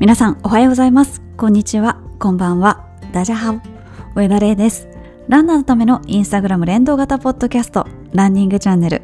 皆さんおはようございます、こんにちは、こんばんは、ダジャハオ、上田玲です。ランナーのためのインスタグラム連動型ポッドキャストランニングチャンネル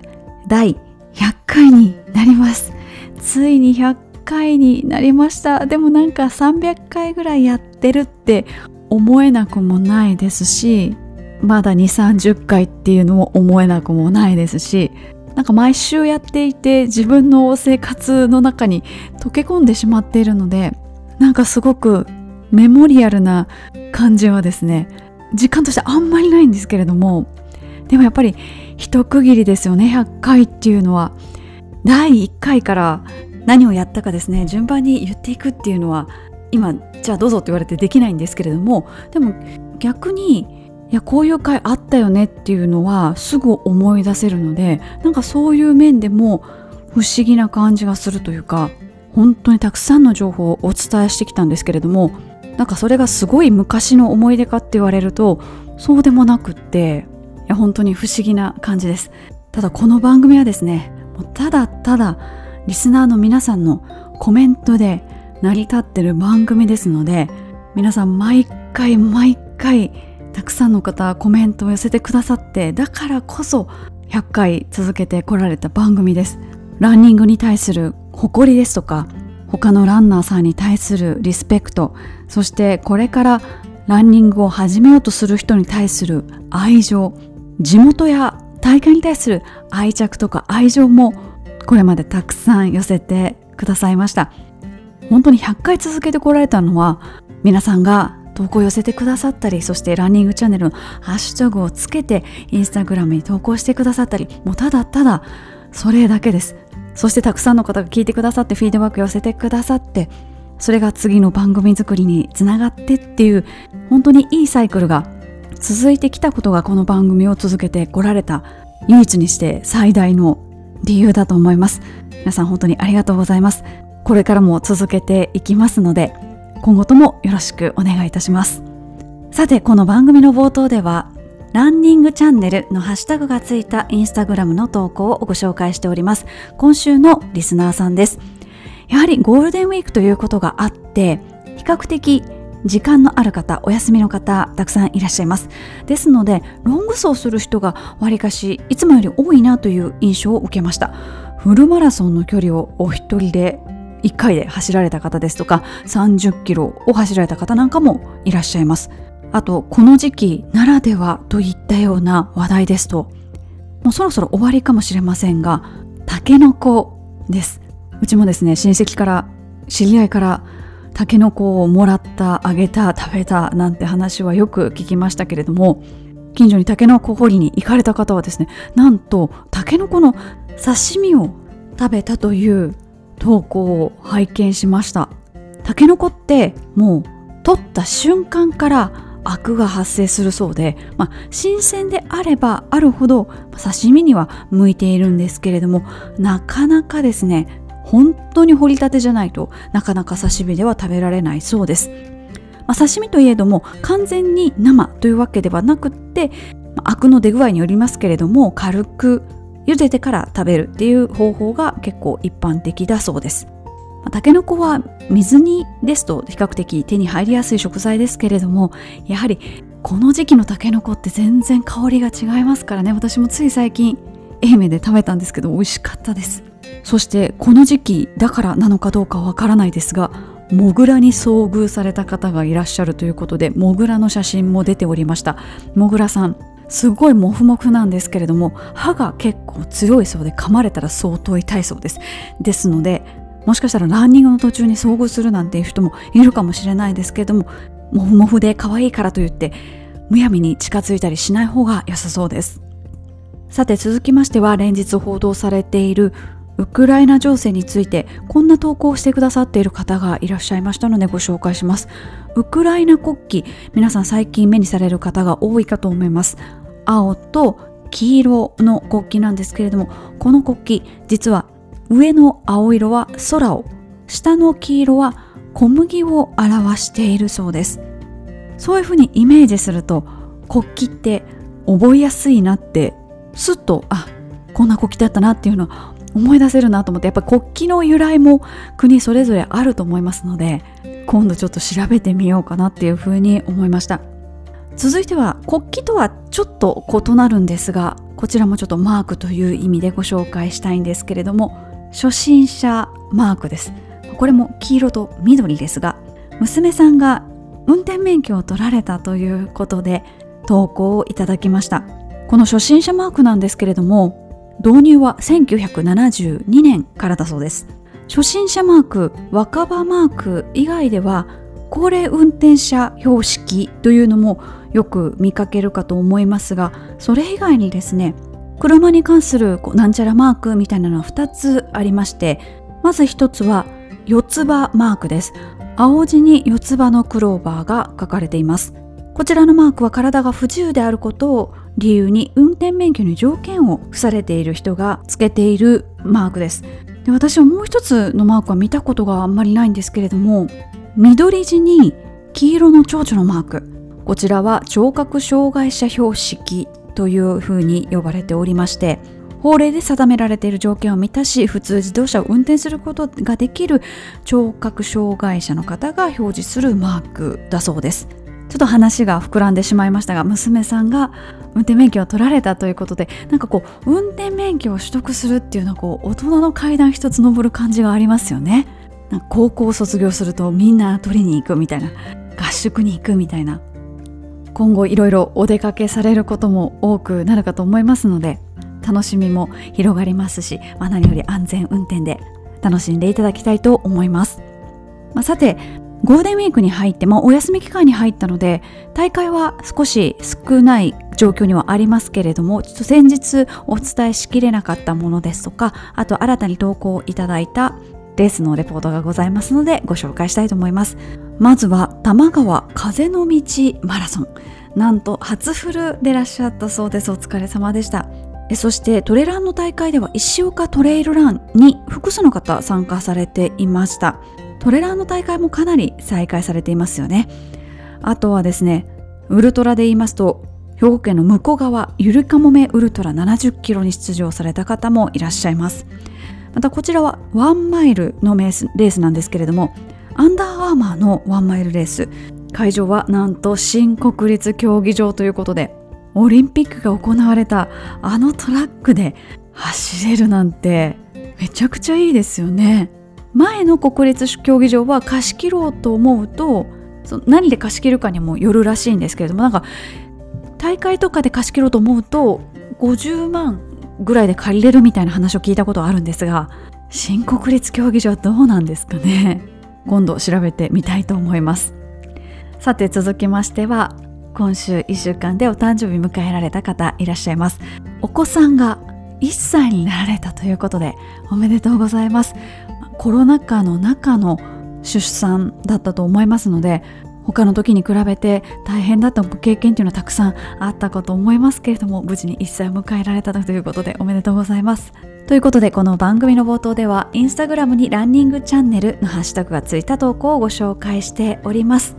第100回になります。ついに100回になりました。でもなんか300回ぐらいやってるって思えなくもないですし、まだ 2,30 回っていうのも思えなくもないですし、なんか毎週やっていて自分の生活の中に溶け込んでしまっているので、なんかすごくメモリアルな感じはですね、実感としてあんまりないんですけれども、でもやっぱり一区切りですよね。100回っていうのは第1回から何をやったかですね、順番に言っていくっていうのは今じゃあどうぞって言われてできないんですけれども、でも逆にいやこういう回あったよねっていうのはすぐ思い出せるので、なんかそういう面でも不思議な感じがするというか、本当にたくさんの情報をお伝えしてきたんですけれども、なんかそれがすごい昔の思い出かって言われるとそうでもなくって、いや本当に不思議な感じです。ただこの番組はですね、もうただただリスナーの皆さんのコメントで成り立ってる番組ですので、皆さん毎回毎回たくさんの方コメントを寄せてくださって、だからこそ100回続けてこられた番組です。ランニングに対する誇りですとか、他のランナーさんに対するリスペクト、そしてこれからランニングを始めようとする人に対する愛情、地元や大会に対する愛着とか愛情もこれまでたくさん寄せてくださいました。本当に100回続けてこられたのは、皆さんが投稿寄せてくださったり、そしてランニングチャンネルのハッシュタグをつけてインスタグラムに投稿してくださったり、もうただただそれだけです。そしてたくさんの方が聞いてくださって、フィードバック寄せてくださって、それが次の番組作りにつながってっていう、本当にいいサイクルが続いてきたことがこの番組を続けてこられた唯一にして最大の理由だと思います。皆さん本当にありがとうございます。これからも続けていきますので、今後ともよろしくお願いいたします。さて、この番組の冒頭ではランニングチャンネルのハッシュタグがついたインスタグラムの投稿をご紹介しております。今週のリスナーさんです。やはりゴールデンウィークということがあって、比較的時間のある方、お休みの方たくさんいらっしゃいます。ですのでロング走する人がわりかしいつもより多いなという印象を受けました。フルマラソンの距離をお一人で1回で走られた方ですとか、30キロを走られた方なんかもいらっしゃいます。あとこの時期ならではといったような話題ですと、もうそろそろ終わりかもしれませんが、タケノコです。うちもですね、親戚から知り合いからタケノコをもらった、あげた、食べたなんて話はよく聞きましたけれども、近所にタケノコ掘りに行かれた方はですね、なんとタケノコの刺身を食べたという投稿を拝見しました。タケノコってもう取った瞬間からアクが発生するそうで、新鮮であればあるほど刺身には向いているんですけれども、なかなかですね、本当に掘りたてじゃないとなかなか刺身では食べられないそうです。刺身といえども完全に生というわけではなくって、アクの出具合によりますけれども、軽く茹でてから食べるっていう方法が結構一般的だそうです。タケノコは水煮ですと比較的手に入りやすい食材ですけれども、やはりこの時期のタケノコって全然香りが違いますからね。私もつい最近愛媛で食べたんですけど、美味しかったです。そしてこの時期だからなのかどうかわからないですが、モグラに遭遇された方がいらっしゃるということで、モグラの写真も出ておりました。モグラさんすごいモフモフなんですけれども、歯が結構強いそうで、噛まれたら相当痛いそうです。ですのでもしかしたらランニングの途中に遭遇するなんていう人もいるかもしれないですけれども、モフモフで可愛いからといってむやみに近づいたりしない方が良さそうです。さて続きましては、連日報道されているウクライナ情勢についてこんな投稿をしてくださっている方がいらっしゃいましたのでご紹介します。ウクライナ国旗、皆さん最近目にされる方が多いかと思います。青と黄色の国旗なんですけれども、この国旗実は上の青色は空を、下の黄色は小麦を表しているそうです。そういうふうにイメージすると国旗って覚えやすいなって、すっとこんな国旗だったなっていうのは思い出せるなと思って、やっぱ国旗の由来も国それぞれあると思いますので、今度ちょっと調べてみようかなっていうふうに思いました。続いては国旗とはちょっと異なるんですが、こちらもちょっとマークという意味でご紹介したいんですけれども、初心者マークです。これも黄色と緑ですが、娘さんが運転免許を取られたということで投稿をいただきました。この初心者マークなんですけれども、導入は1972年からだそうです。初心者マーク、若葉マーク以外では高齢運転者標識というのもよく見かけるかと思いますが、それ以外にですね、車に関するなんちゃらマークみたいなのは2つありまして、まず1つは四つ葉マークです。青地に四つ葉のクローバーが書かれています。こちらのマークは体が不自由であることを理由に運転免許に条件を付されている人がつけているマークです。で、私はもう一つのマークは見たことがあんまりないんですけれども、緑地に黄色の蝶々のマーク、こちらは聴覚障害者標識というふうに呼ばれておりまして、法令で定められている条件を満たし、普通自動車を運転することができる聴覚障害者の方が表示するマークだそうです。ちょっと話が膨らんでしまいましたが、娘さんが運転免許を取られたということで、なんかこう運転免許を取得するっていうのはこう大人の階段一つ登る感じがありますよね。なんか高校を卒業するとみんな取りに行くみたいな、合宿に行くみたいな、今後いろいろお出かけされることも多くなるかと思いますので、楽しみも広がりますし、何より安全運転で楽しんでいただきたいと思います。さて、ゴールデンウィークに入って、お休み期間に入ったので、大会は少し少ない状況にはありますけれども、ちょっと先日お伝えしきれなかったものですとか、あと新たに投稿いただいたレースのレポートがございますのでご紹介したいと思います。まずは多摩川風の道マラソン。なんと初フルでいらっしゃったそうです。お疲れ様でした。そしてトレランの大会では石岡トレイルランに複数の方参加されていました。トレランの大会もかなり再開されていますよね。あとはですね、ウルトラで言いますと兵庫県の向川ゆるかもめウルトラ70キロに出場された方もいらっしゃいます。またこちらはワンマイルのレースなんですけれども、アンダーアーマーのワンマイルレース、会場はなんと新国立競技場ということで、オリンピックが行われたあのトラックで走れるなんてめちゃくちゃいいですよね。前の国立競技場は貸し切ろうと思うと、何で貸し切るかにもよるらしいんですけれども、なんか大会とかで貸し切ろうと思うと50万ぐらいで借りれるみたいな話を聞いたことはあるんですが、新国立競技場はどうなんですかね。今度調べてみたいと思います。さて、続きましては今週1週間でお誕生日迎えられた方いらっしゃいます。お子さんが1歳になられたということでおめでとうございます。コロナ禍の中の出産だったと思いますので、他の時に比べて大変だった経験というのはたくさんあったかと思いますけれども、無事に1歳を迎えられたということでおめでとうございます。ということで、この番組の冒頭ではインスタグラムにランニングチャンネルのハッシュタグがついた投稿をご紹介しております。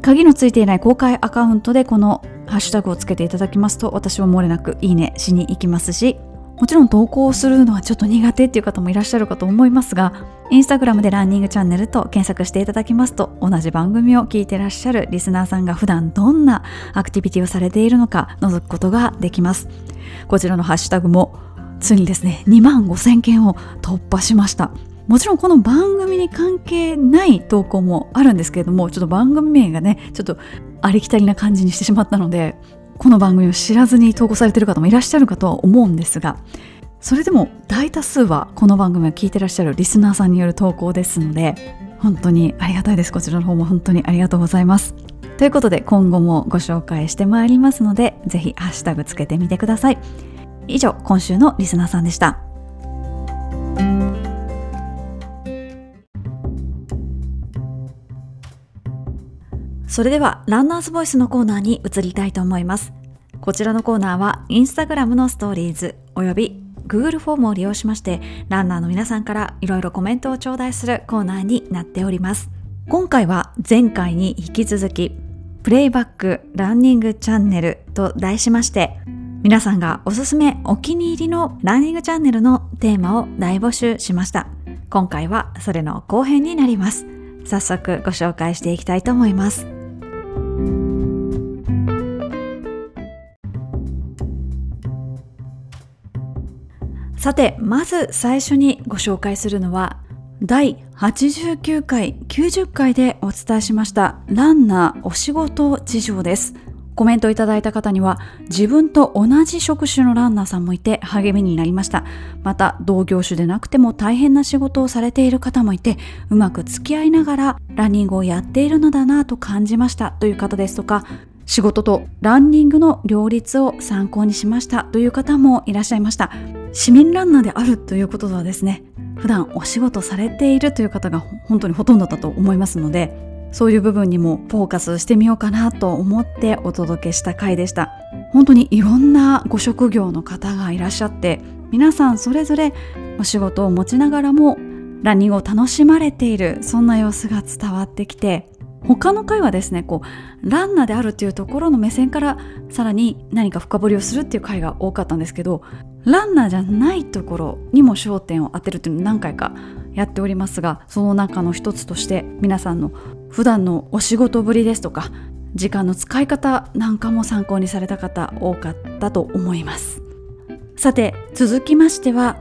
鍵のついていない公開アカウントでこのハッシュタグをつけていただきますと、私も漏れなくいいねしに行きますし、もちろん投稿するのはちょっと苦手っていう方もいらっしゃるかと思いますが、インスタグラムでランニングチャンネルと検索していただきますと、同じ番組を聞いてらっしゃるリスナーさんが普段どんなアクティビティをされているのか覗くことができます。こちらのハッシュタグもついにですね、2万5000件を突破しました。もちろんこの番組に関係ない投稿もあるんですけれども、ちょっと番組名がね、ちょっとありきたりな感じにしてしまったので、この番組を知らずに投稿されている方もいらっしゃるかとは思うんですが、それでも大多数はこの番組を聞いてらっしゃるリスナーさんによる投稿ですので、本当にありがたいです。こちらの方も本当にありがとうございます。ということで、今後もご紹介してまいりますので、ぜひハッシュタグつけてみてください。以上、今週のリスナーさんでした。それではランナーズボイスのコーナーに移りたいと思います。こちらのコーナーはインスタグラムのストーリーズおよび Google フォームを利用しまして、ランナーの皆さんからいろいろコメントを頂戴するコーナーになっております。今回は前回に引き続きプレイバックランニングチャンネルと題しまして、皆さんがおすすめお気に入りのランニングチャンネルのテーマを大募集しました。今回はそれの後編になります。早速ご紹介していきたいと思います。さて、まず最初にご紹介するのは、第89回、90回でお伝えしましたランナーお仕事事情です。コメントいただいた方には、自分と同じ職種のランナーさんもいて励みになりました。また、同業種でなくても大変な仕事をされている方もいて、うまく付き合いながらランニングをやっているのだなぁと感じましたという方ですとか、仕事とランニングの両立を参考にしましたという方もいらっしゃいました。市民ランナーであるということはですね、普段お仕事されているという方が本当にほとんどだと思いますので、そういう部分にもフォーカスしてみようかなと思ってお届けした回でした。本当にいろんなご職業の方がいらっしゃって、皆さんそれぞれお仕事を持ちながらもランニングを楽しまれている、そんな様子が伝わってきて、他の回はですね、ランナーであるというところの目線からさらに何か深掘りをするっていう回が多かったんですけど、ランナーじゃないところにも焦点を当てるというのを何回かやっておりますが、その中の一つとして皆さんの普段のお仕事ぶりですとか時間の使い方なんかも参考にされた方多かったと思います。さて、続きましては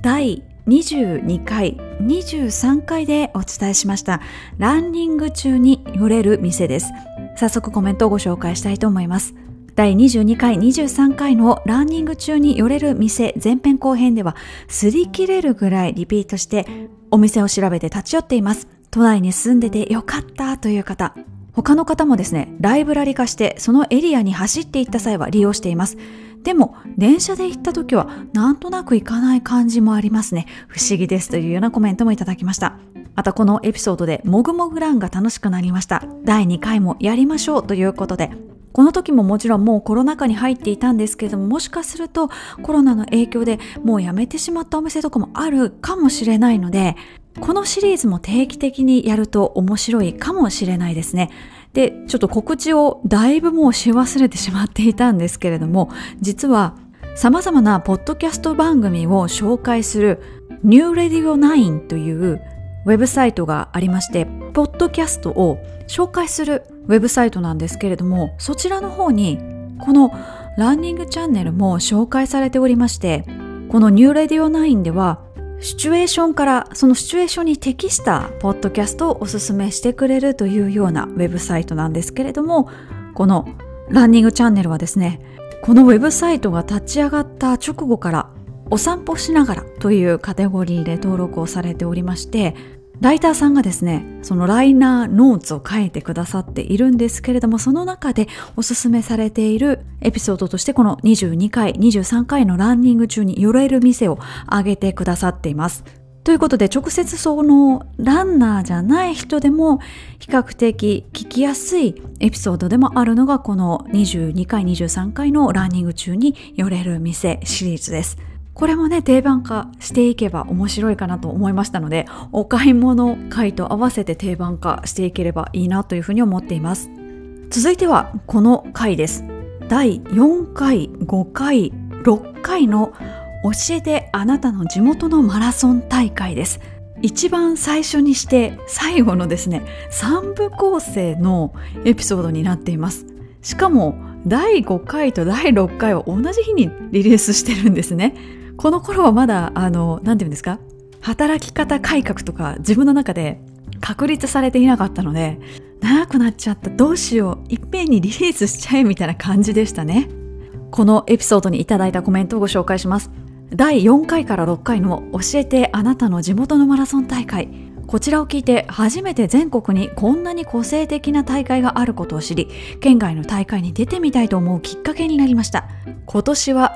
第22回、23回でお伝えしましたランニング中に寄れる店です。早速コメントをご紹介したいと思います。第22回、23回のランニング中に寄れる店前編後編では、擦り切れるぐらいリピートしてお店を調べて立ち寄っています。都内に住んでてよかったという方、他の方もですね、ライブラリ化してそのエリアに走っていった際は利用しています。でも電車で行った時はなんとなく行かない感じもありますね。不思議ですというようなコメントもいただきました。またこのエピソードでもぐもぐランが楽しくなりました。第2回もやりましょうということで、この時ももちろんもうコロナ禍に入っていたんですけれども、もしかするとコロナの影響でもうやめてしまったお店とかもあるかもしれないので、このシリーズも定期的にやると面白いかもしれないですね。で、ちょっと告知をだいぶもうし忘れてしまっていたんですけれども、実は様々なポッドキャスト番組を紹介するニューレディオ9というウェブサイトがありまして、ポッドキャストを紹介するウェブサイトなんですけれども、そちらの方にこのランニングチャンネルも紹介されておりまして、このニューレディオ9ではシチュエーションから、そのシチュエーションに適したポッドキャストをおすすめしてくれるというようなウェブサイトなんですけれども、このランニングチャンネルはですね、このウェブサイトが立ち上がった直後からお散歩しながらというカテゴリーで登録をされておりまして、ライターさんがですね、そのライナーノーツを書いてくださっているんですけれども、その中でおすすめされているエピソードとして、この22回、23回のランニング中に寄れる店を挙げてくださっています。ということで、直接そのランナーじゃない人でも比較的聞きやすいエピソードでもあるのが、この22回、23回のランニング中に寄れる店シリーズです。これもね、定番化していけば面白いかなと思いましたので、お買い物会と合わせて定番化していければいいなというふうに思っています。続いてはこの回です。第4回、5回、6回の教えてあなたの地元のマラソン大会です。一番最初にして最後のですね、3部構成のエピソードになっています。しかも第5回と第6回は同じ日にリリースしてるんですね。この頃はまだなんていうんですか、働き方改革とか自分の中で確立されていなかったので、長くなっちゃった、どうしよう、いっぺんにリリースしちゃえみたいな感じでしたね。このエピソードにいただいたコメントをご紹介します。第4回から6回の教えてあなたの地元のマラソン大会、こちらを聞いて初めて全国にこんなに個性的な大会があることを知り、県外の大会に出てみたいと思うきっかけになりました。今年は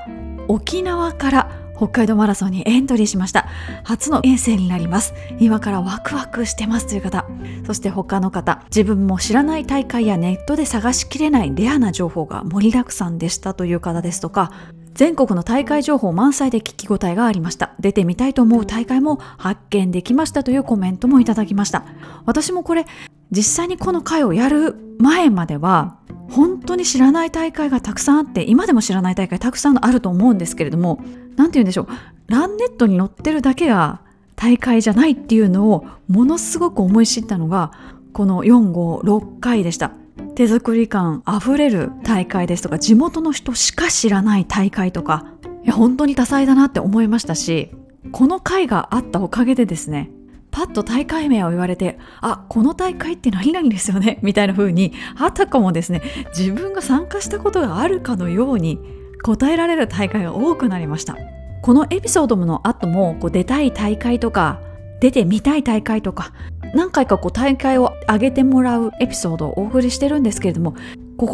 沖縄から北海道マラソンにエントリーしました。初の遠征になります。今からワクワクしてますという方、そして他の方、自分も知らない大会やネットで探しきれないレアな情報が盛りだくさんでしたという方ですとか、全国の大会情報満載で聞き応えがありました。出てみたいと思う大会も発見できましたというコメントもいただきました。私もこれ実際にこの回をやる前までは本当に知らない大会がたくさんあって、今でも知らない大会たくさんあると思うんですけれども、なんて言うんでしょう、ランネットに載ってるだけが大会じゃないっていうのをものすごく思い知ったのがこの4、5、6回でした。手作り感あふれる大会ですとか、地元の人しか知らない大会とか、いや本当に多彩だなって思いましたし、この会があったおかげでですね、パッと大会名を言われて、あ、この大会って何々ですよねみたいな風に、あたかもですね自分が参加したことがあるかのように答えられる大会が多くなりました。このエピソードの後も出たい大会とか出てみたい大会とか何回か大会を挙げてもらうエピソードをお送りしてるんですけれども、こ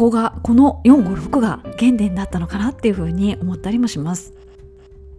の456が原点だったのかなっていうふうに思ったりもします。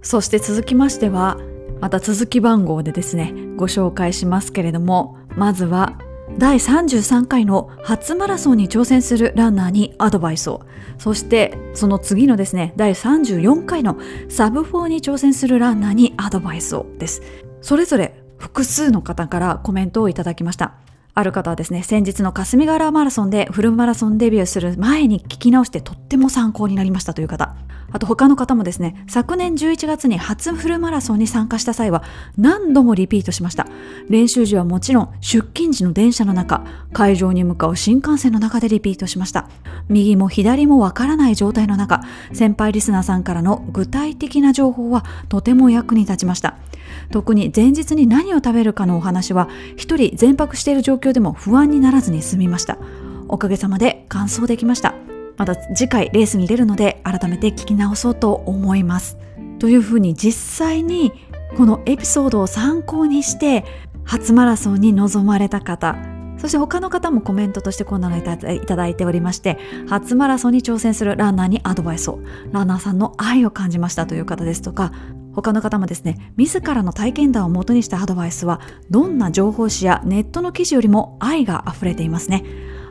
そして続きましてはまた続き番号でですねご紹介しますけれども、まずは第33回の初マラソンに挑戦するランナーにアドバイスを、そしてその次のですね第34回のサブ4に挑戦するランナーにアドバイスをです。それぞれ複数の方からコメントをいただきました。ある方はですね、先日の霞ヶ浦マラソンでフルマラソンデビューする前に聞き直してとっても参考になりましたという方、あと他の方もですね、昨年11月に初フルマラソンに参加した際は何度もリピートしました。練習時はもちろん、出勤時の電車の中、会場に向かう新幹線の中でリピートしました。右も左もわからない状態の中、先輩リスナーさんからの具体的な情報はとても役に立ちました。特に前日に何を食べるかのお話は、一人全泊している状況でも不安にならずに済みました。おかげさまで完走できました。また次回レースに出るので改めて聞き直そうと思います、というふうに、実際にこのエピソードを参考にして初マラソンに臨まれた方、そして他の方もコメントとしてこんなのいただいておりまして、初マラソンに挑戦するランナーにアドバイスを、ランナーさんの愛を感じましたという方ですとか、他の方もですね、自らの体験談を元にしたアドバイスはどんな情報誌やネットの記事よりも愛があふれていますね。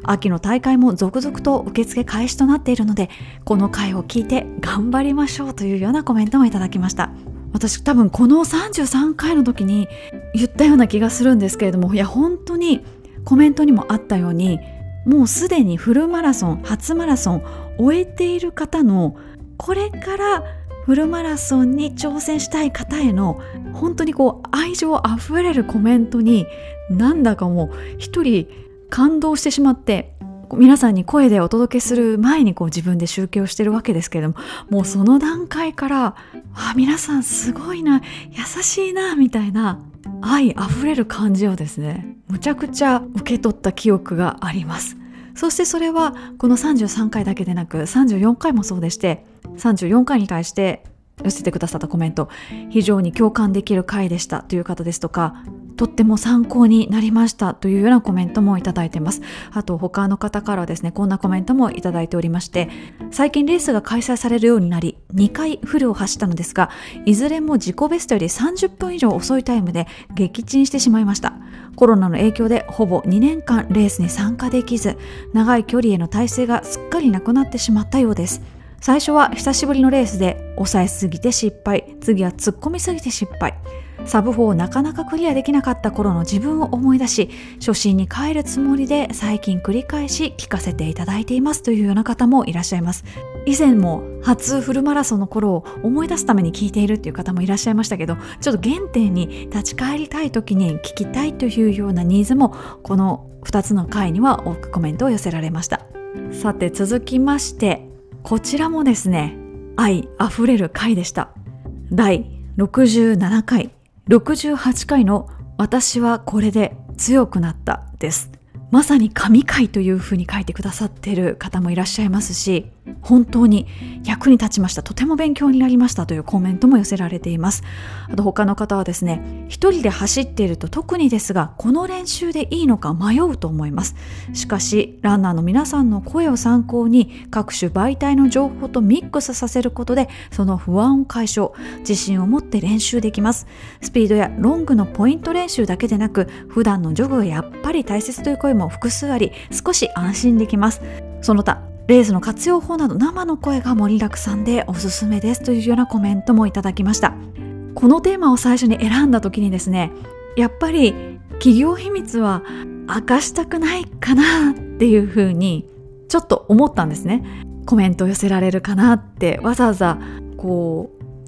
秋の大会も続々と受付開始となっているので、この回を聞いて頑張りましょうというようなコメントもいただきました。私多分この33回の時に言ったような気がするんですけれども、いや本当にコメントにもあったように、もうすでにフルマラソン、初マラソン終えている方の、これからフルマラソンに挑戦したい方への本当に愛情あふれるコメントに、なんだかもう一人感動してしまって、皆さんに声でお届けする前に自分で集計をしてるわけですけれども、もうその段階から皆さんすごいな、優しいなみたいな愛あふれる感じをですね、むちゃくちゃ受け取った記憶があります。そしてそれはこの33回だけでなく34回もそうでして、34回に対して寄せてくださったコメント、非常に共感できる回でしたという方ですとか、とっても参考になりましたというようなコメントもいただいています。あと他の方からはですね、こんなコメントもいただいておりまして、最近レースが開催されるようになり2回フルを走ったのですが、いずれも自己ベストより30分以上遅いタイムで撃沈してしまいました。コロナの影響でほぼ2年間レースに参加できず、長い距離への耐性がすっかりなくなってしまったようです。最初は久しぶりのレースで抑えすぎて失敗、次は突っ込みすぎて失敗、サブ4をなかなかクリアできなかった頃の自分を思い出し、初心に帰るつもりで最近繰り返し聞かせていただいていますというような方もいらっしゃいます。以前も初フルマラソンの頃を思い出すために聞いているという方もいらっしゃいましたけど、ちょっと原点に立ち返りたい時に聞きたいというようなニーズも、この2つの回には多くコメントを寄せられました。さて続きまして、こちらもですね、愛あふれる回でした。第67回68回の私はこれで強くなったです。まさに神回というふうに書いてくださっている方もいらっしゃいますし、本当に役に立ちました、とても勉強になりましたというコメントも寄せられています。あと他の方はですね、一人で走っていると特にですが、この練習でいいのか迷うと思います。しかしランナーの皆さんの声を参考に各種媒体の情報とミックスさせることで、その不安を解消、自信を持って練習できます。スピードやロングのポイント練習だけでなく、普段のジョグがやっぱり大切という声も複数あり、少し安心できます。その他レースの活用法など生の声が盛りだくさんでおすすめですというようなコメントもいただきました。このテーマを最初に選んだ時にですね、やっぱり企業秘密は明かしたくないかなっていうふうにちょっと思ったんですね。コメントを寄せられるかなって、わざわざ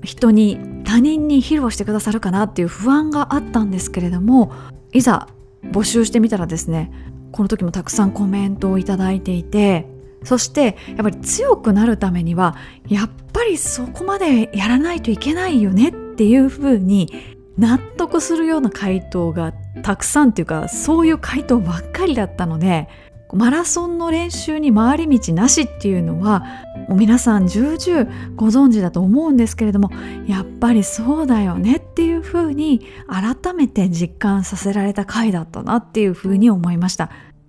人に他人に披露してくださるかなっていう不安があったんですけれども、いざ募集してみたらですね、この時もたくさんコメントをいただいていて、そしてやっぱり強くなるためにはやっぱりそこまでやらないといけないよねっていうふうに納得するような回答がたくさんっていうか、そういう回答ばっかりだったので、マラソンの練習に回り道なしっていうのはもう皆さん重々ご存知だと思うんですけれども、やっぱりそうだよねっていうふうに改めて実感させられた回だったなっていうふうに思いました。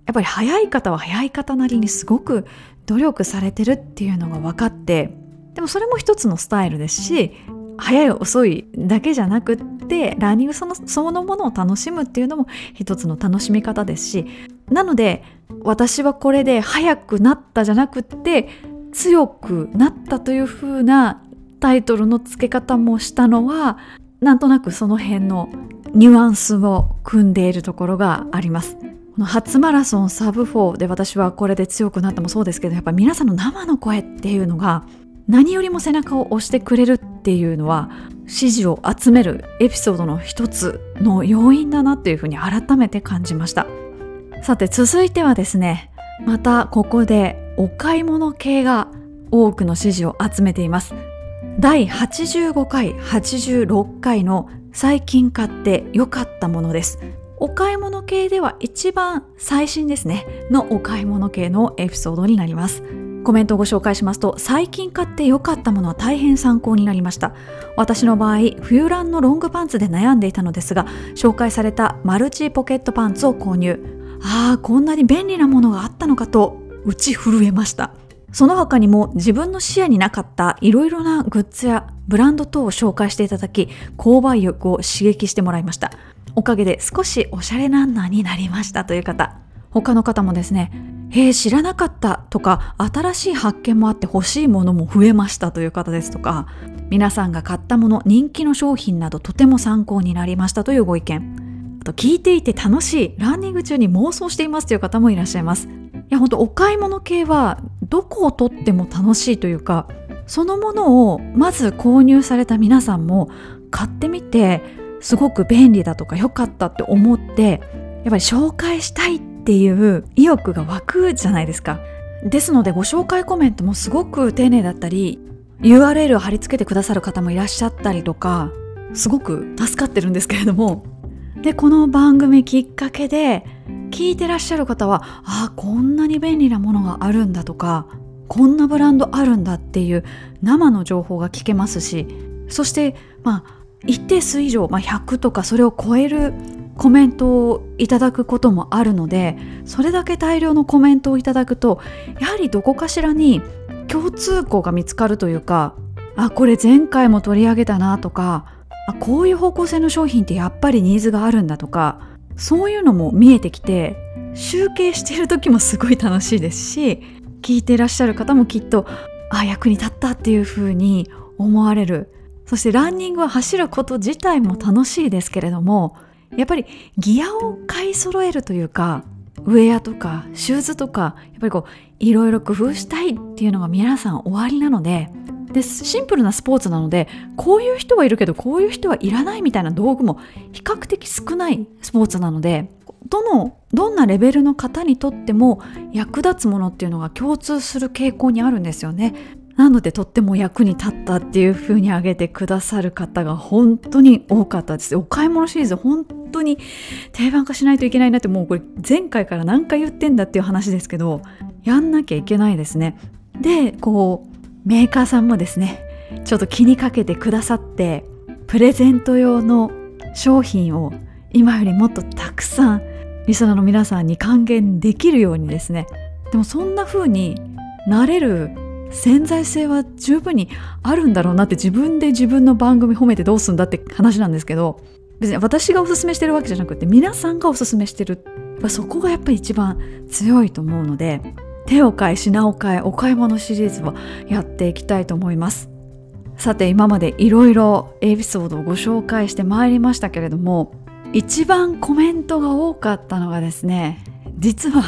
やっぱり早い方は早い方なりにすごく努力されてるっていうのが分かって、でもそれも一つのスタイルですし、早い遅いだけじゃなくってランニングそのものを楽しむっていうのも一つの楽しみ方ですし、なので私はこれで早くなったじゃなくって強くなったという風なタイトルの付け方もしたのは、なんとなくその辺のニュアンスを組んでいるところがあります。初マラソンサブ4で私はこれで強くなってもそうですけど、やっぱ皆さんの生の声っていうのが何よりも背中を押してくれるっていうのは、支持を集めるエピソードの一つの要因だなっていうふうに改めて感じました。さて続いてはですね、またここでお買い物系が多くの支持を集めています。第85回86回の最近買って良かったものです。お買い物系では一番最新ですねのお買い物系のエピソードになります。コメントをご紹介しますと、最近買って良かったものは大変参考になりました。私の場合、冬ランのロングパンツで悩んでいたのですが、紹介されたマルチポケットパンツを購入。ああ、こんなに便利なものがあったのかと打ち震えました。その他にも自分の視野になかったいろいろなグッズやブランド等を紹介していただき、購買欲を刺激してもらいました。おかげで少しおしゃれランナーになりましたという方、他の方もですね、知らなかったとか、新しい発見もあって欲しいものも増えましたという方ですとか、皆さんが買ったもの、人気の商品などとても参考になりましたというご意見、あと聞いていて楽しい、ランニング中に妄想していますという方もいらっしゃいます。いや本当、お買い物系はどこをとっても楽しいというか、そのものをまず購入された皆さんも買ってみてすごく便利だとか良かったって思って、やっぱり紹介したいっていう意欲が湧くじゃないですか。ですのでご紹介コメントもすごく丁寧だったり、 URL を貼り付けてくださる方もいらっしゃったりとか、すごく助かってるんですけれども、でこの番組きっかけで聞いてらっしゃる方は、ああこんなに便利なものがあるんだとか、こんなブランドあるんだっていう生の情報が聞けますし、そしてまあ一定数以上、100とかそれを超えるコメントをいただくこともあるので、それだけ大量のコメントをいただくと、やはりどこかしらに共通項が見つかるというか、あ、これ前回も取り上げたなとか、あ、こういう方向性の商品ってやっぱりニーズがあるんだとか、そういうのも見えてきて、集計している時もすごい楽しいですし、聞いていらっしゃる方もきっと、あ、役に立ったっていうふうに思われる。そしてランニングは走ること自体も楽しいですけれども、やっぱりギアを買い揃えるというか、ウェアとかシューズとか、やっぱりこういろいろ工夫したいっていうのが皆さんおありなので、シンプルなスポーツなので、こういう人はいるけどこういう人はいらないみたいな道具も比較的少ないスポーツなので、どんなレベルの方にとっても役立つものっていうのが共通する傾向にあるんですよね。なのでとっても役に立ったっていう風に挙げてくださる方が本当に多かったです。お買い物シリーズ本当に定番化しないといけないなって、もうこれ前回から何回言ってんだっていう話ですけど、やんなきゃいけないですね。でこうメーカーさんもですね、ちょっと気にかけてくださって、プレゼント用の商品を今よりもっとたくさんリスナーの皆さんに還元できるようにですね、でもそんな風になれる潜在性は十分にあるんだろうなって、自分で自分の番組褒めてどうすんだって話なんですけど、別に私がおすすめしてるわけじゃなくて、皆さんがおすすめしてる、そこがやっぱり一番強いと思うので、手を変え品を変えお買い物シリーズはやっていきたいと思います。さて今までいろいろエピソードをご紹介してまいりましたけれども、一番コメントが多かったのがですね、実は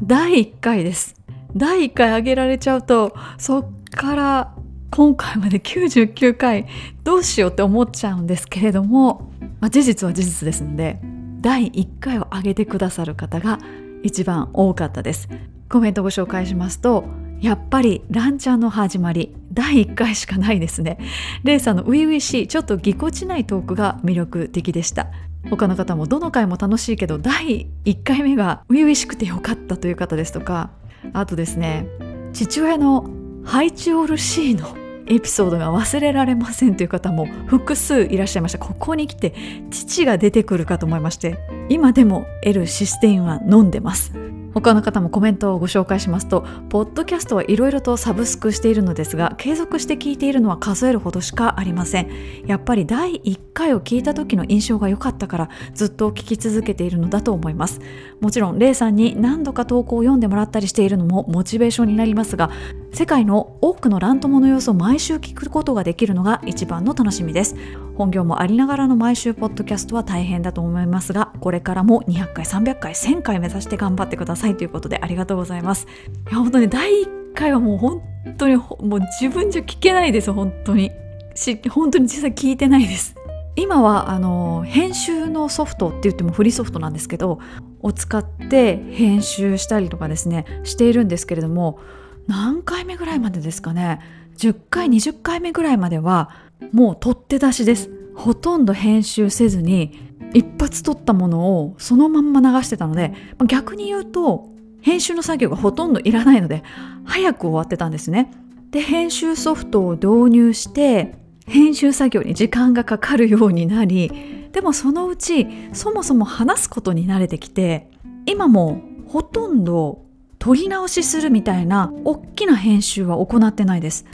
第1回です。第1回上げられちゃうと、そっから今回まで99回どうしようって思っちゃうんですけれども、事実は事実ですので、第1回を上げてくださる方が一番多かったです。コメントご紹介しますと、やっぱりランちゃんの始まり第1回しかないですね。レイさんの初々しいちょっとぎこちないトークが魅力的でした。他の方もどの回も楽しいけど第1回目が初々しくてよかったという方ですとか、あとですね、父親のハイチオール C のエピソードが忘れられませんという方も複数いらっしゃいました。ここに来て父が出てくるかと思いまして、今でも L システインは飲んでます。他の方もコメントをご紹介しますと、ポッドキャストはいろいろとサブスクしているのですが、継続して聞いているのは数えるほどしかありません。やっぱり第1回を聞いた時の印象が良かったからずっと聞き続けているのだと思います。もちろんレイさんに何度か投稿を読んでもらったりしているのもモチベーションになりますが、世界の多くのラン友の様子を毎週聞くことができるのが一番の楽しみです。本業もありながらの毎週ポッドキャストは大変だと思いますが、これからも200回、300回、1000回目指して頑張ってくださいということで、ありがとうございます。いや本当に第1回はもう本当にもう自分じゃ聞けないです。本当に実際聞いてないです。今は編集のソフトって言ってもフリーソフトなんですけどを使って編集したりとかですねしているんですけれども、何回目ぐらいまでですかね、10回20回目ぐらいまではもう取って出しです。ほとんど編集せずに一発撮ったものをそのまんま流してたので、逆に言うと編集の作業がほとんどいらないので早く終わってたんですね。で、編集ソフトを導入して編集作業に時間がかかるようになり、でもそのうちそもそも話すことに慣れてきて、今もほとんど撮り直しするみたいな大きな編集は行ってないです。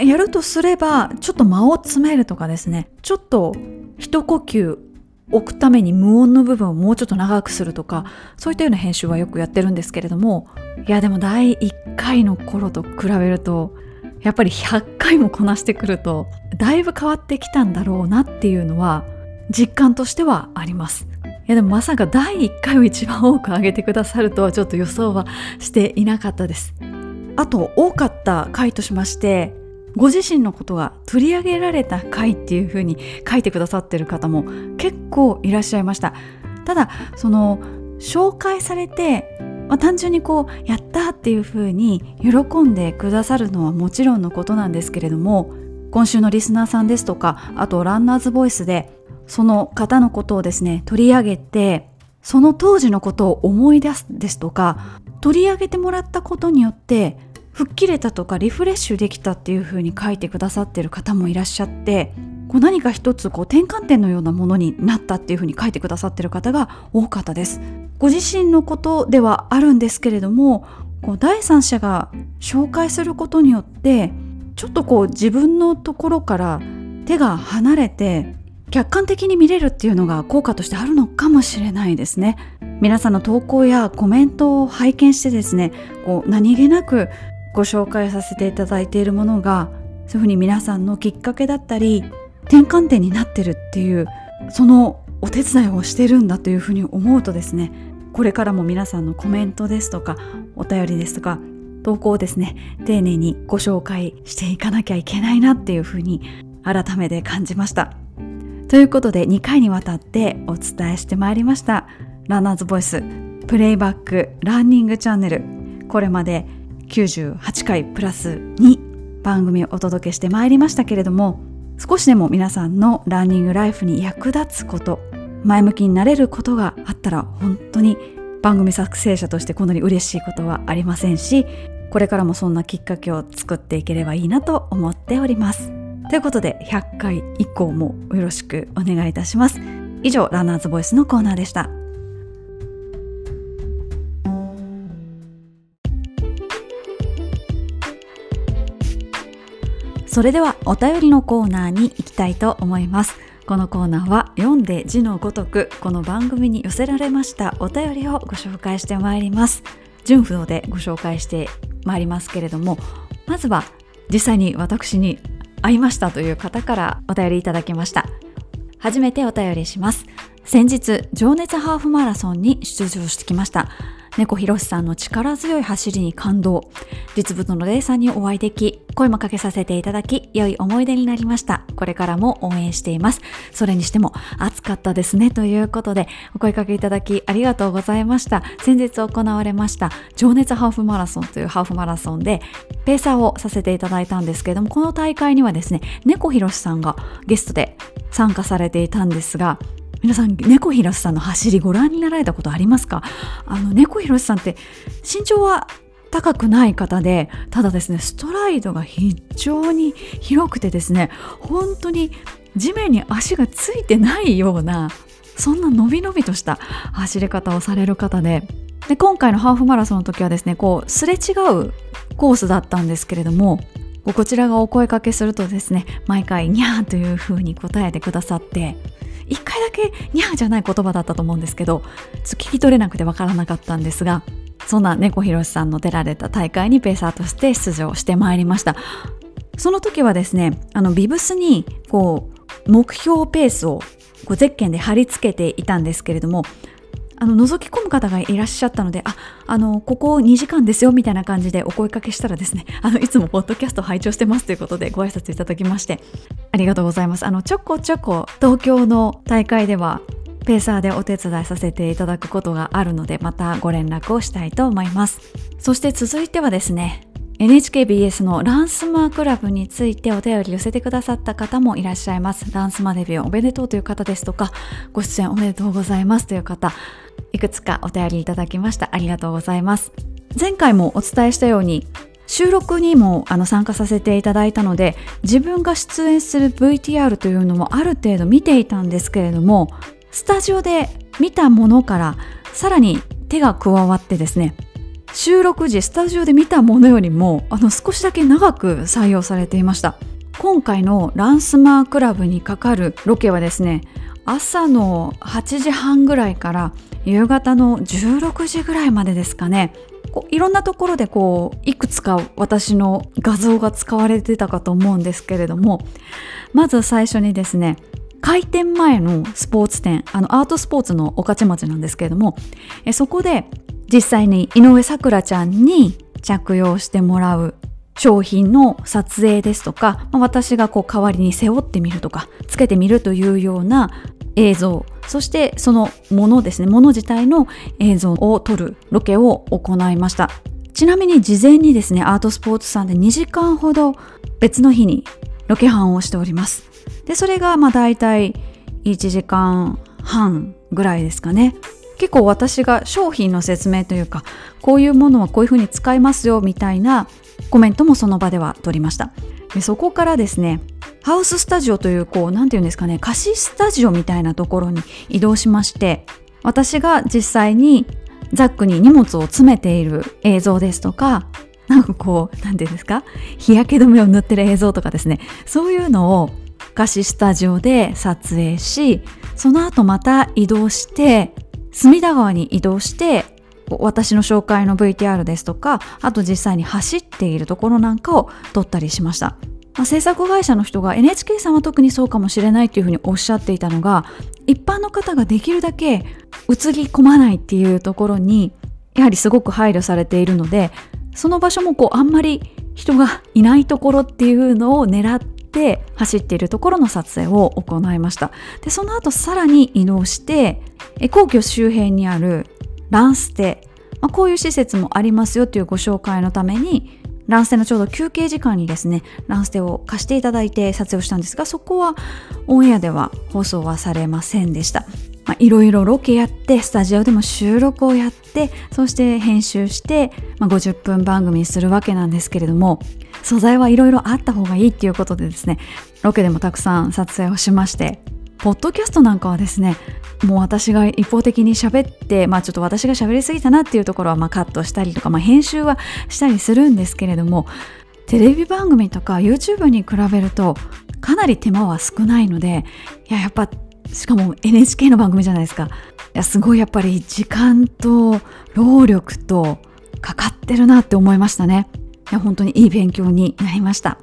やるとすればちょっと間を詰めるとかですね、ちょっと一呼吸置くために無音の部分をもうちょっと長くするとか、そういったような編集はよくやってるんですけれども、いやでも第1回の頃と比べるとやっぱり100回もこなしてくるとだいぶ変わってきたんだろうなっていうのは実感としてはあります。いやでもまさか第1回を一番多く上げてくださるとはちょっと予想はしていなかったです。あと多かった回としまして、ご自身のことが取り上げられた回っていう風に書いてくださってる方も結構いらっしゃいました。ただその紹介されて、単純にこうやったっていう風に喜んでくださるのはもちろんのことなんですけれども、今週のリスナーさんですとか、あとランナーズボイスでその方のことをですね取り上げて、その当時のことを思い出すですとか、取り上げてもらったことによって吹っ切れたとかリフレッシュできたっていう風に書いてくださってる方もいらっしゃって、何か一つ転換点のようなものになったっていう風に書いてくださってる方が多かったです。ご自身のことではあるんですけれども、第三者が紹介することによってちょっと自分のところから手が離れて客観的に見れるっていうのが効果としてあるのかもしれないですね。皆さんの投稿やコメントを拝見してですね、何気なくご紹介させていただいているものがそういうふうに皆さんのきっかけだったり転換点になってるっていう、そのお手伝いをしてるんだというふうに思うとですね、これからも皆さんのコメントですとかお便りですとか投稿をですね丁寧にご紹介していかなきゃいけないなっていうふうに改めて感じました。ということで2回にわたってお伝えしてまいりました。ランナーズボイスプレイバックランニングチャンネル、これまで98回プラス2番組をお届けしてまいりましたけれども、少しでも皆さんのランニングライフに役立つこと、前向きになれることがあったら本当に番組作成者としてこんなに嬉しいことはありませんし、これからもそんなきっかけを作っていければいいなと思っております。ということで100回以降もよろしくお願いいたします。以上、ランナーズボイスのコーナーでした。それではお便りのコーナーに行きたいと思います。このコーナーは読んで字のごとく、この番組に寄せられましたお便りをご紹介してまいります。順不同でご紹介してまいりますけれども、まずは実際に私に会いましたという方からお便りいただきました。初めてお便りします。先日情熱ハーフマラソンに出場してきました。猫ひろしさんの力強い走りに感動、実物のレーサーにお会いでき、声もかけさせていただき、良い思い出になりました。これからも応援しています。それにしても暑かったですね、ということでお声かけいただきありがとうございました。先日行われました情熱ハーフマラソンというハーフマラソンでペーサーをさせていただいたんですけれども、この大会にはですね、猫ひろしさんがゲストで参加されていたんですが、皆さん猫ひろしさんの走りご覧になられたことありますか？猫ひろしさんって身長は高くない方で、ただですねストライドが非常に広くてですね、本当に地面に足がついてないような、そんなのびのびとした走り方をされる方で、今回のハーフマラソンの時はですね、こうすれ違うコースだったんですけれども、こちらがお声かけするとですね、毎回にゃーという風に答えてくださって、一回だけにゃーじゃない言葉だったと思うんですけど、聞き取れなくてわからなかったんですが、そんな猫ひろしさんの出られた大会にペーサーとして出場してまいりました。その時はですね、ビブスにこう目標ペースをこうゼッケンで貼り付けていたんですけれども、覗き込む方がいらっしゃったので、ここ2時間ですよみたいな感じでお声かけしたらですね、いつもポッドキャスト拝聴してますということでご挨拶いただきまして、ありがとうございます。ちょこちょこ東京の大会ではペーサーでお手伝いさせていただくことがあるので、またご連絡をしたいと思います。そして続いてはですね、NHKBS のランスマークラブについてお便り寄せてくださった方もいらっしゃいます。ランスマデビューおめでとうという方ですとか、ご出演おめでとうございますという方、いくつかお便りいただきました。ありがとうございます。前回もお伝えしたように、収録にも参加させていただいたので、自分が出演する VTR というのもある程度見ていたんですけれども、スタジオで見たものからさらに手が加わってですね、収録時スタジオで見たものよりも少しだけ長く採用されていました。今回のランスマークラブにかかるロケはですね、朝の8時半ぐらいから夕方の16時ぐらいまでですかね、いろんなところでいくつか私の画像が使われてたかと思うんですけれども、まず最初にですね、開店前のスポーツ店、アートスポーツの御徒町なんですけれども、そこで実際に井上咲楽ちゃんに着用してもらう商品の撮影ですとか、私が代わりに背負ってみるとかつけてみるというような映像、そしてそのものですね、もの自体の映像を撮るロケを行いました。ちなみに事前にですね、アートスポーツさんで2時間ほど別の日にロケ班をしております。でそれがだいたい1時間半ぐらいですかね。結構私が商品の説明というか、こういうものはこういうふうに使いますよみたいなコメントもその場では取りました。でそこからですね、ハウススタジオというなんていうんですかね、貸しスタジオみたいなところに移動しまして、私が実際にザックに荷物を詰めている映像ですとか、なんていうんですか、日焼け止めを塗ってる映像とかですね、そういうのを貸しスタジオで撮影し、その後また移動して隅田川に移動して、私の紹介の VTR ですとか、あと実際に走っているところなんかを撮ったりしました。制作会社の人が NHK さんは特にそうかもしれないというふうにおっしゃっていたのが、一般の方ができるだけ映り込まないっていうところにやはりすごく配慮されているので、その場所もあんまり人がいないところっていうのを狙って走っているところの撮影を行いました。でその後さらに移動して、皇居周辺にあるランステ、こういう施設もありますよというご紹介のために、ランステのちょうど休憩時間にですね、ランステを貸していただいて撮影をしたんですが、そこはオンエアでは放送はされませんでした。いろいろロケやって、スタジオでも収録をやって、そして編集して、50分番組にするわけなんですけれども、素材はいろいろあった方がいいっていうことでですね、ロケでもたくさん撮影をしまして、ポッドキャストなんかはですね、もう私が一方的に喋って、ちょっと私が喋りすぎたなっていうところはカットしたりとか、編集はしたりするんですけれども、テレビ番組とか YouTube に比べるとかなり手間は少ないので、やっぱしかも NHK の番組じゃないですか。すごいやっぱり時間と労力とかかってるなって思いましたね。本当にいい勉強になりました。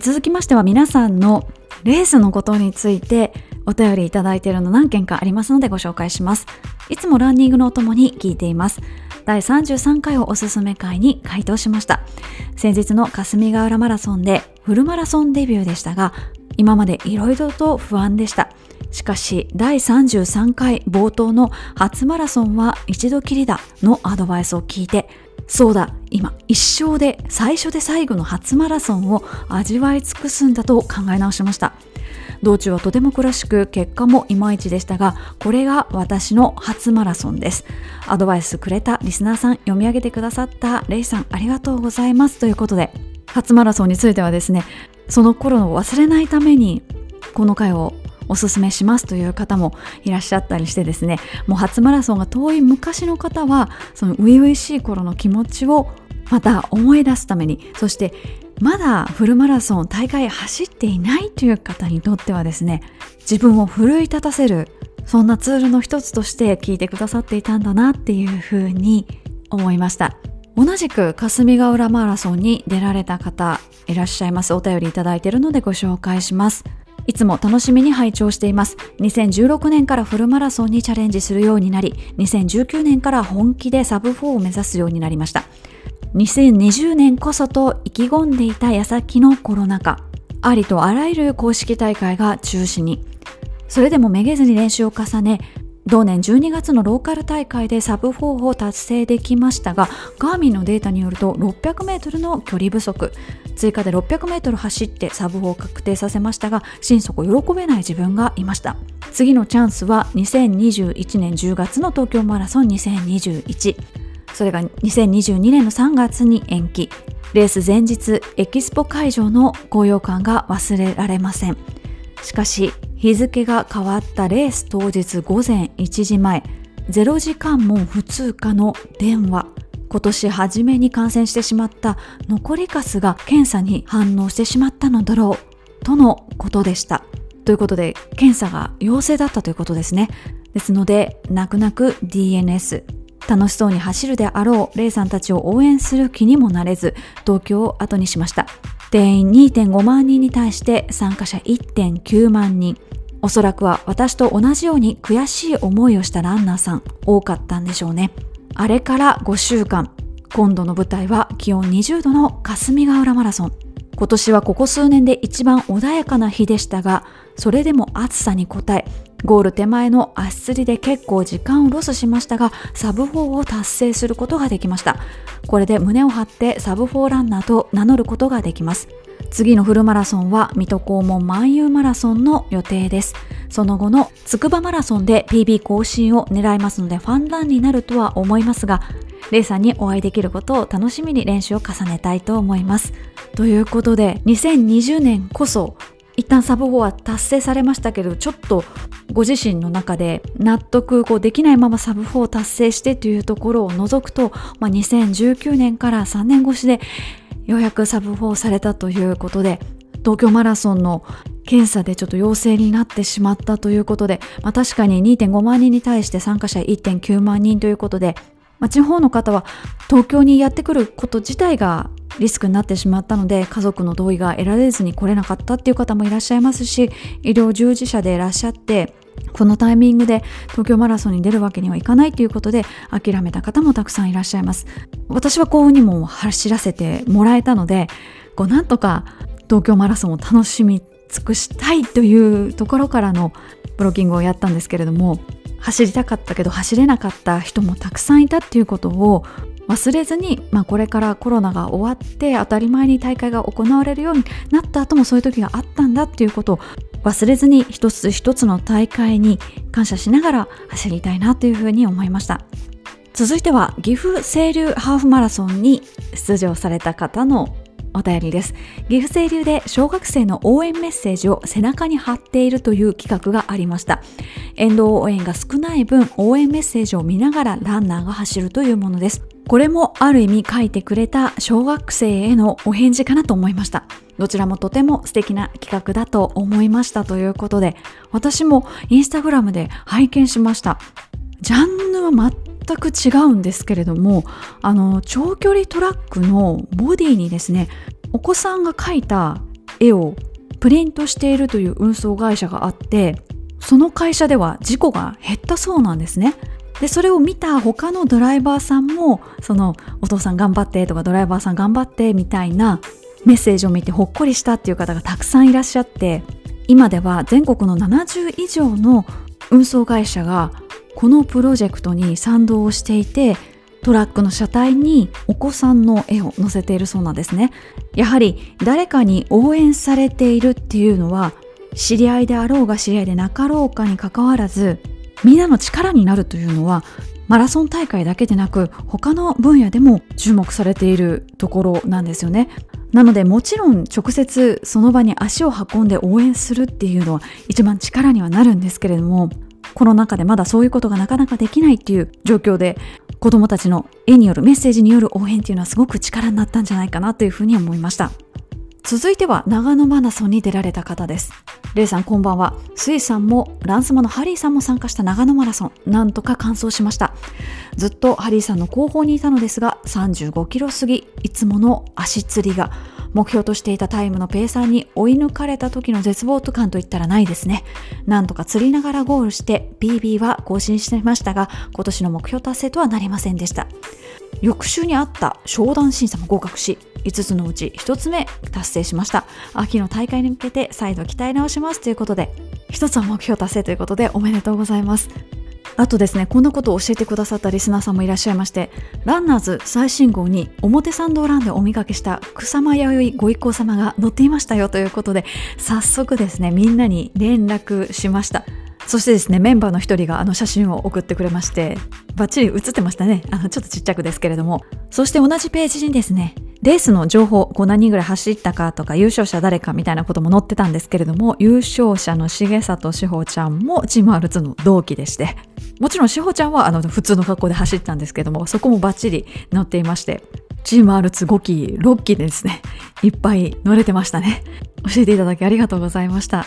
続きましては、皆さんのレースのことについてお便りいただいているの何件かありますのでご紹介します。いつもランニングのお供に聞いています。第33回をおすすめ会に回答しました。先日の霞ヶ浦マラソンでフルマラソンデビューでしたが、今までいろいろと不安でした。しかし第33回冒頭の初マラソンは一度きりだのアドバイスを聞いて、そうだ、今一生で最初で最後の初マラソンを味わい尽くすんだと考え直しました。道中はとても苦しく、結果もいまいちでしたが、これが私の初マラソンです。アドバイスくれたリスナーさん、読み上げてくださったレイさん、ありがとうございます。ということで、初マラソンについてはですね、その頃を忘れないためにこの回をおすすめしますという方もいらっしゃったりしてですね、もう初マラソンが遠い昔の方は、その初々しい頃の気持ちをまた思い出すために、そしてまだフルマラソン大会走っていないという方にとってはですね、自分を奮い立たせるそんなツールの一つとして聞いてくださっていたんだなっていうふうに思いました。同じく霞ヶ浦マラソンに出られた方いらっしゃいます。お便りいただいているのでご紹介します。いつも楽しみに拝聴しています。2016年からフルマラソンにチャレンジするようになり、2019年から本気でサブ4を目指すようになりました。2020年こそと意気込んでいた矢先のコロナ禍、ありとあらゆる公式大会が中止に。それでもめげずに練習を重ね、同年12月のローカル大会でサブ4を達成できましたが、ガーミンのデータによると 600m の距離不足、追加で 600m 走ってサブ4を確定させましたが、心底喜べない自分がいました。次のチャンスは2021年10月の東京マラソン2021、それが2022年の3月に延期。レース前日エキスポ会場の高揚感が忘れられません。しかし日付が変わったレース当日午前1時前、0時間も不通過の電話。今年初めに感染してしまった残りカスが検査に反応してしまったのだろうとのことでした。ということで、検査が陽性だったということですね。ですので、泣く泣く DNS。 楽しそうに走るであろうレイさんたちを応援する気にもなれず、東京を後にしました。定員 2.5 万人に対して参加者 1.9 万人。おそらくは私と同じように悔しい思いをしたランナーさん多かったんでしょうね。あれから5週間、今度の舞台は気温20度の霞ヶ浦マラソン。今年はここ数年で一番穏やかな日でしたが、それでも暑さに応え、ゴール手前の足つりで結構時間をロスしましたが、サブ4を達成することができました。これで胸を張ってサブ4ランナーと名乗ることができます。次のフルマラソンは水戸黄門漫遊マラソンの予定です。その後の筑波マラソンで PB 更新を狙いますので、ファンランになるとは思いますが、レイさんにお会いできることを楽しみに練習を重ねたいと思います。ということで、2020年こそ一旦サブ4は達成されましたけど、ちょっとご自身の中で納得できないままサブ4を達成してというところを除くと、2019年から3年越しでようやくサブ4されたということで、東京マラソンの検査でちょっと陽性になってしまったということで、確かに 2.5 万人に対して参加者 1.9 万人ということで、地方の方は東京にやってくること自体がリスクになってしまったので、家族の同意が得られずに来れなかったっていう方もいらっしゃいますし、医療従事者でいらっしゃって、このタイミングで東京マラソンに出るわけにはいかないということで諦めた方もたくさんいらっしゃいます。私は幸運にも走らせてもらえたので、なんとか東京マラソンを楽しみ尽くしたいというところからのブロッキングをやったんですけれども、走りたかったけど走れなかった人もたくさんいたっていうことを忘れずに、これからコロナが終わって当たり前に大会が行われるようになった後もそういう時があったんだっていうことを忘れずに、一つ一つの大会に感謝しながら走りたいなというふうに思いました。続いては岐阜清流ハーフマラソンに出場された方のお便りです。岐阜清流で小学生の応援メッセージを背中に貼っているという企画がありました。沿道応援が少ない分、応援メッセージを見ながらランナーが走るというものです。これもある意味書いてくれた小学生へのお返事かなと思いました。どちらもとても素敵な企画だと思いました。ということで、私もインスタグラムで拝見しました。ジャンルは全く違うんですけれども、長距離トラックのボディにですね、お子さんが描いた絵をプリントしているという運送会社があって、その会社では事故が減ったそうなんですね。でそれを見た他のドライバーさんもそのお父さん頑張ってとかドライバーさん頑張ってみたいなメッセージを見てほっこりしたっていう方がたくさんいらっしゃって、今では全国の70以上の運送会社がこのプロジェクトに賛同をしていて、トラックの車体にお子さんの絵を載せているそうなんですね。やはり誰かに応援されているっていうのは知り合いであろうが知り合いでなかろうかにかかわらず、みんなの力になるというのはマラソン大会だけでなく他の分野でも注目されているところなんですよね。なのでもちろん直接その場に足を運んで応援するっていうのは一番力にはなるんですけれども、コロナ禍でまだそういうことがなかなかできないっていう状況で、子どもたちの絵によるメッセージによる応援っていうのはすごく力になったんじゃないかなというふうに思いました。続いては長野マラソンに出られた方です。レイさんこんばんは。スイさんもランスマのハリーさんも参加した長野マラソン、なんとか完走しました。ずっとハリーさんの後方にいたのですが、35キロ過ぎ、いつもの足つりが目標としていたタイムのペーサーに追い抜かれた時の絶望感といったらないですね。なんとか釣りながらゴールして PB は更新していましたが、今年の目標達成とはなりませんでした。翌週にあった商談審査も合格し、5つのうち1つ目達成しました。秋の大会に向けて再度鍛え直しますということで、1つは目標達成ということでおめでとうございます。あとですね、こんなことを教えてくださったリスナーさんもいらっしゃいまして、ランナーズ最新号に表参道ランでお見かけした草間弥生ご一行様が載っていましたよということで、早速ですねみんなに連絡しました。そしてですね、メンバーの一人が写真を送ってくれまして、バッチリ写ってましたね。ちょっとちっちゃくですけれども。そして同じページにですね、レースの情報、こう何人ぐらい走ったかとか優勝者誰かみたいなことも載ってたんですけれども、優勝者の重里志保ちゃんもチームR2の同期でして、もちろん志保ちゃんは普通の格好で走ったんですけども、そこもバッチリ載っていまして、チームR2 5期6期でですね、いっぱい乗れてましたね。教えていただきありがとうございました。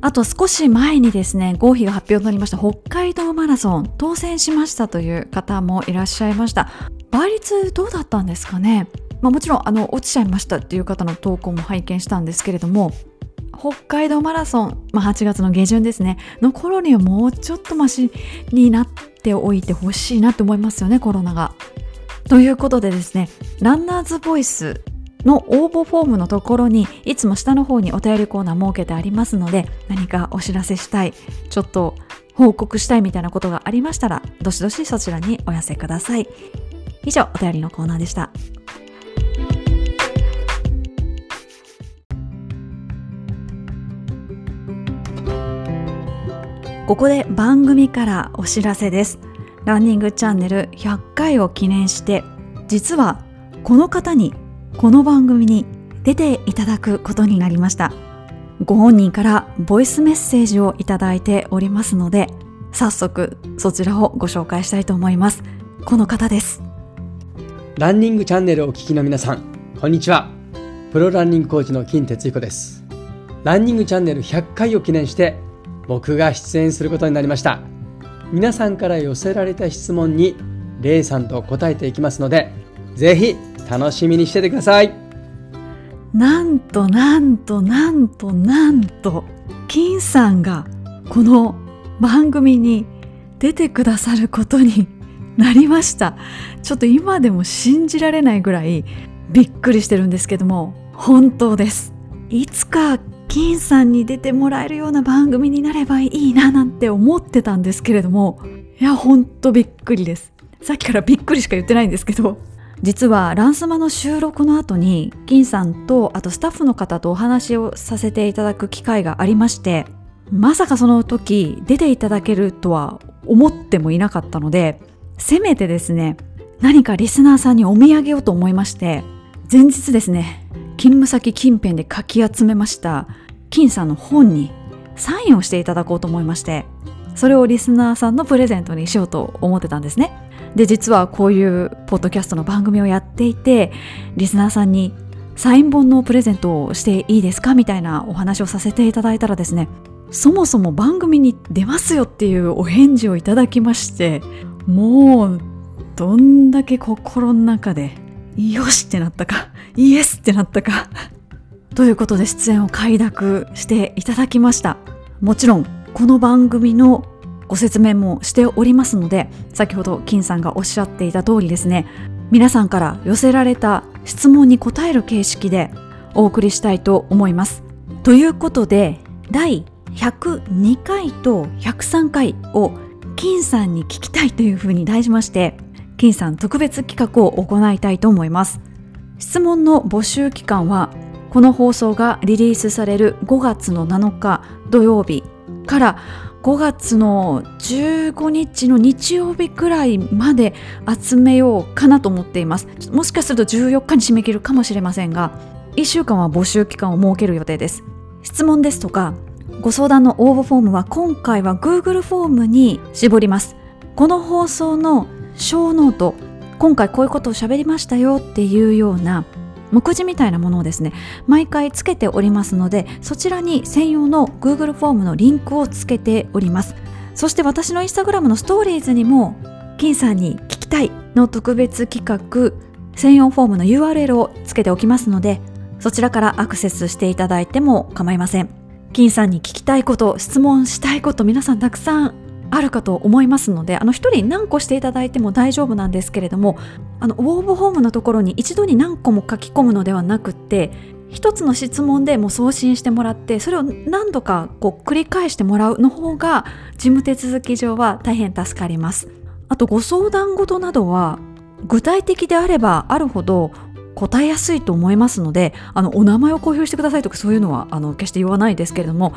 あと少し前にですね、合否が発表になりました北海道マラソン当選しましたという方もいらっしゃいました。倍率どうだったんですかね。もちろん落ちちゃいましたっていう方の投稿も拝見したんですけれども、北海道マラソン、8月の下旬ですねの頃にはもうちょっとマシになっておいてほしいなと思いますよね、コロナが。ということでですね、ランナーズボイスの応募フォームのところにいつも下の方にお便りコーナー設けてありますので、何かお知らせしたい、ちょっと報告したいみたいなことがありましたら、どしどしそちらにお寄せください。以上、お便りのコーナーでした。ここで番組からお知らせです。ランニングチャンネル100回を記念して、実はこの方にこの番組に出ていただくことになりました。ご本人からボイスメッセージをいただいておりますので、早速そちらをご紹介したいと思います。この方です。ランニングチャンネルをお聞きの皆さん、こんにちは。プロランニングコーチの金哲彦です。ランニングチャンネル100回を記念して僕が出演することになりました。皆さんから寄せられた質問にレイさんと答えていきますので、ぜひ楽しみにしててください。なんとなんとなんとなんと、金さんがこの番組に出てくださることになりました。ちょっと今でも信じられないぐらいびっくりしてるんですけども、本当です。いつか金さんに出てもらえるような番組になればいいななんて思ってたんですけれども、いやほんとびっくりです。さっきからびっくりしか言ってないんですけど、実はランスマの収録の後に金さんとあとスタッフの方とお話をさせていただく機会がありまして、まさかその時出ていただけるとは思ってもいなかったので、せめてですね何かリスナーさんにお土産をと思いまして、前日ですね勤務先近辺でかき集めました金さんの本にサインをしていただこうと思いまして、それをリスナーさんのプレゼントにしようと思ってたんですね。で、実はこういうポッドキャストの番組をやっていて、リスナーさんにサイン本のプレゼントをしていいですかみたいなお話をさせていただいたらですね、そもそも番組に出ますよっていうお返事をいただきまして、もうどんだけ心の中でよしってなったかイエスってなったかということで、出演を快諾していただきました。もちろんこの番組のご説明もしておりますので、先ほど金さんがおっしゃっていた通りですね、皆さんから寄せられた質問に答える形式でお送りしたいと思います。ということで、第102回と103回を金さんに聞きたいというふうに題しまして、金さん特別企画を行いたいと思います。質問の募集期間は、この放送がリリースされる5月の7日土曜日から5月の15日の日曜日くらいまで集めようかなと思っています。もしかすると14日に締め切るかもしれませんが、1週間は募集期間を設ける予定です。質問ですとかご相談の応募フォームは、今回は Google フォームに絞ります。この放送のショーノート、今回こういうことを喋りましたよっていうような目次みたいなものをですね、毎回つけておりますので、そちらに専用の Google フォームのリンクをつけております。そして私の Instagram のストーリーズにも、金さんに聞きたいの特別企画専用フォームの URL をつけておきますので、そちらからアクセスしていただいても構いません。金さんに聞きたいこと、質問したいこと、皆さんたくさんあるかと思いますので、一人何個していただいても大丈夫なんですけれども、応募フォームのところに一度に何個も書き込むのではなくて、一つの質問でもう送信してもらって、それを何度かこう繰り返してもらうの方が事務手続き上は大変助かります。あと、ご相談事などは具体的であればあるほど答えやすいと思いますので、お名前を公表してくださいとか、そういうのは決して言わないですけれども、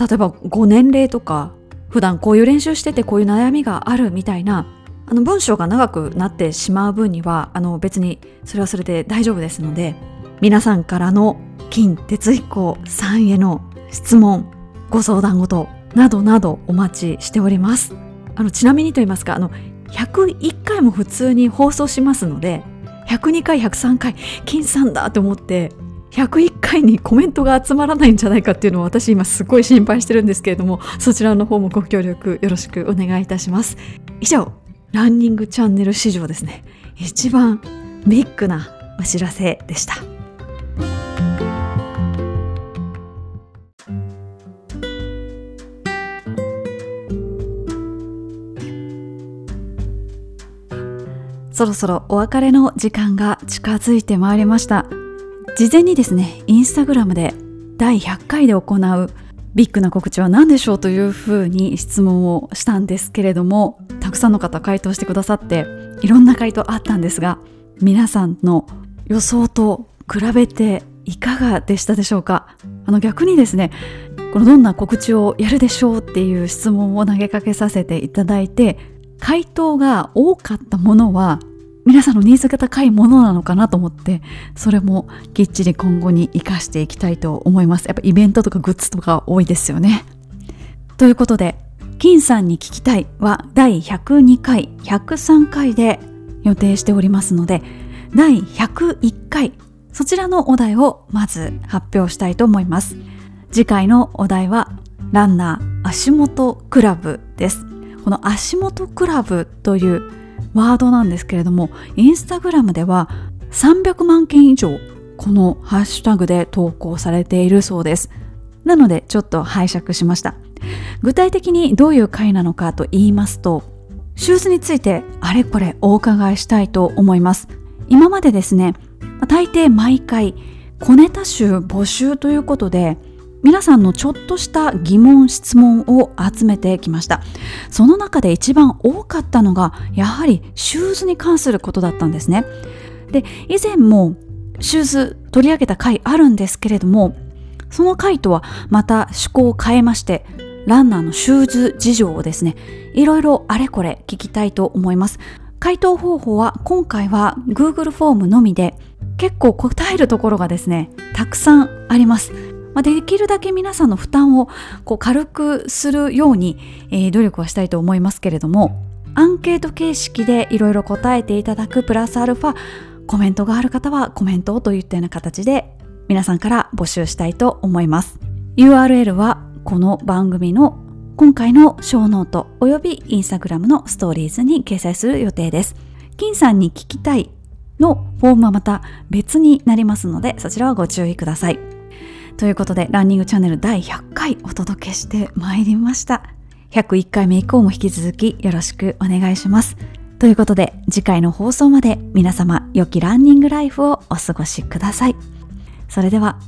例えばご年齢とか、普段こういう練習しててこういう悩みがあるみたいな、文章が長くなってしまう分には別にそれはそれで大丈夫ですので、皆さんからの金哲彦さんへの質問、ご相談事などなどお待ちしております。ちなみにと言いますか、101回も普通に放送しますので、102回103回金さんだと思って101回にコメントが集まらないんじゃないかっていうのを、私今すごい心配してるんですけれども、そちらの方もご協力よろしくお願いいたします。以上、ランニングチャンネル史上ですね、一番ビッグなお知らせでした。そろそろお別れの時間が近づいてまいりました。事前にですね、インスタグラムで第100回で行うビッグな告知は何でしょうというふうに質問をしたんですけれども、たくさんの方回答してくださって、いろんな回答あったんですが、皆さんの予想と比べていかがでしたでしょうか。逆にですね、このどんな告知をやるでしょうっていう質問を投げかけさせていただいて、回答が多かったものは皆さんのニーズが高いものなのかなと思って、それもきっちり今後に生かしていきたいと思います。やっぱイベントとかグッズとか多いですよね。ということで、金さんに聞きたいは第102回103回で予定しておりますので、第101回そちらのお題をまず発表したいと思います。次回のお題はランナー足元クラブです。この足元クラブというワードなんですけれども、インスタグラムでは300万件以上このハッシュタグで投稿されているそうです。なのでちょっと拝借しました。具体的にどういう回なのかと言いますと、シューズについてあれこれお伺いしたいと思います。今までですね、大抵毎回小ネタ集募集ということで、皆さんのちょっとした疑問・質問を集めてきました。その中で一番多かったのが、やはりシューズに関することだったんですね。で、以前もシューズ取り上げた回あるんですけれども、その回とはまた趣向を変えまして、ランナーのシューズ事情をですね、いろいろあれこれ聞きたいと思います。回答方法は今回は Google フォームのみで、結構答えるところがですね、たくさんあります。できるだけ皆さんの負担を軽くするように、努力はしたいと思いますけれども、アンケート形式でいろいろ答えていただくプラスアルファ、コメントがある方はコメントをといったような形で皆さんから募集したいと思います。 URL はこの番組の今回のショーノートおよびインスタグラムのストーリーズに掲載する予定です。金さんに聞きたいのフォームはまた別になりますので、そちらはご注意ください。ということで、ランニングチャンネル第100回お届けしてまいりました。101回目以降も引き続きよろしくお願いします。ということで、次回の放送まで皆様良きランニングライフをお過ごしください。それでは。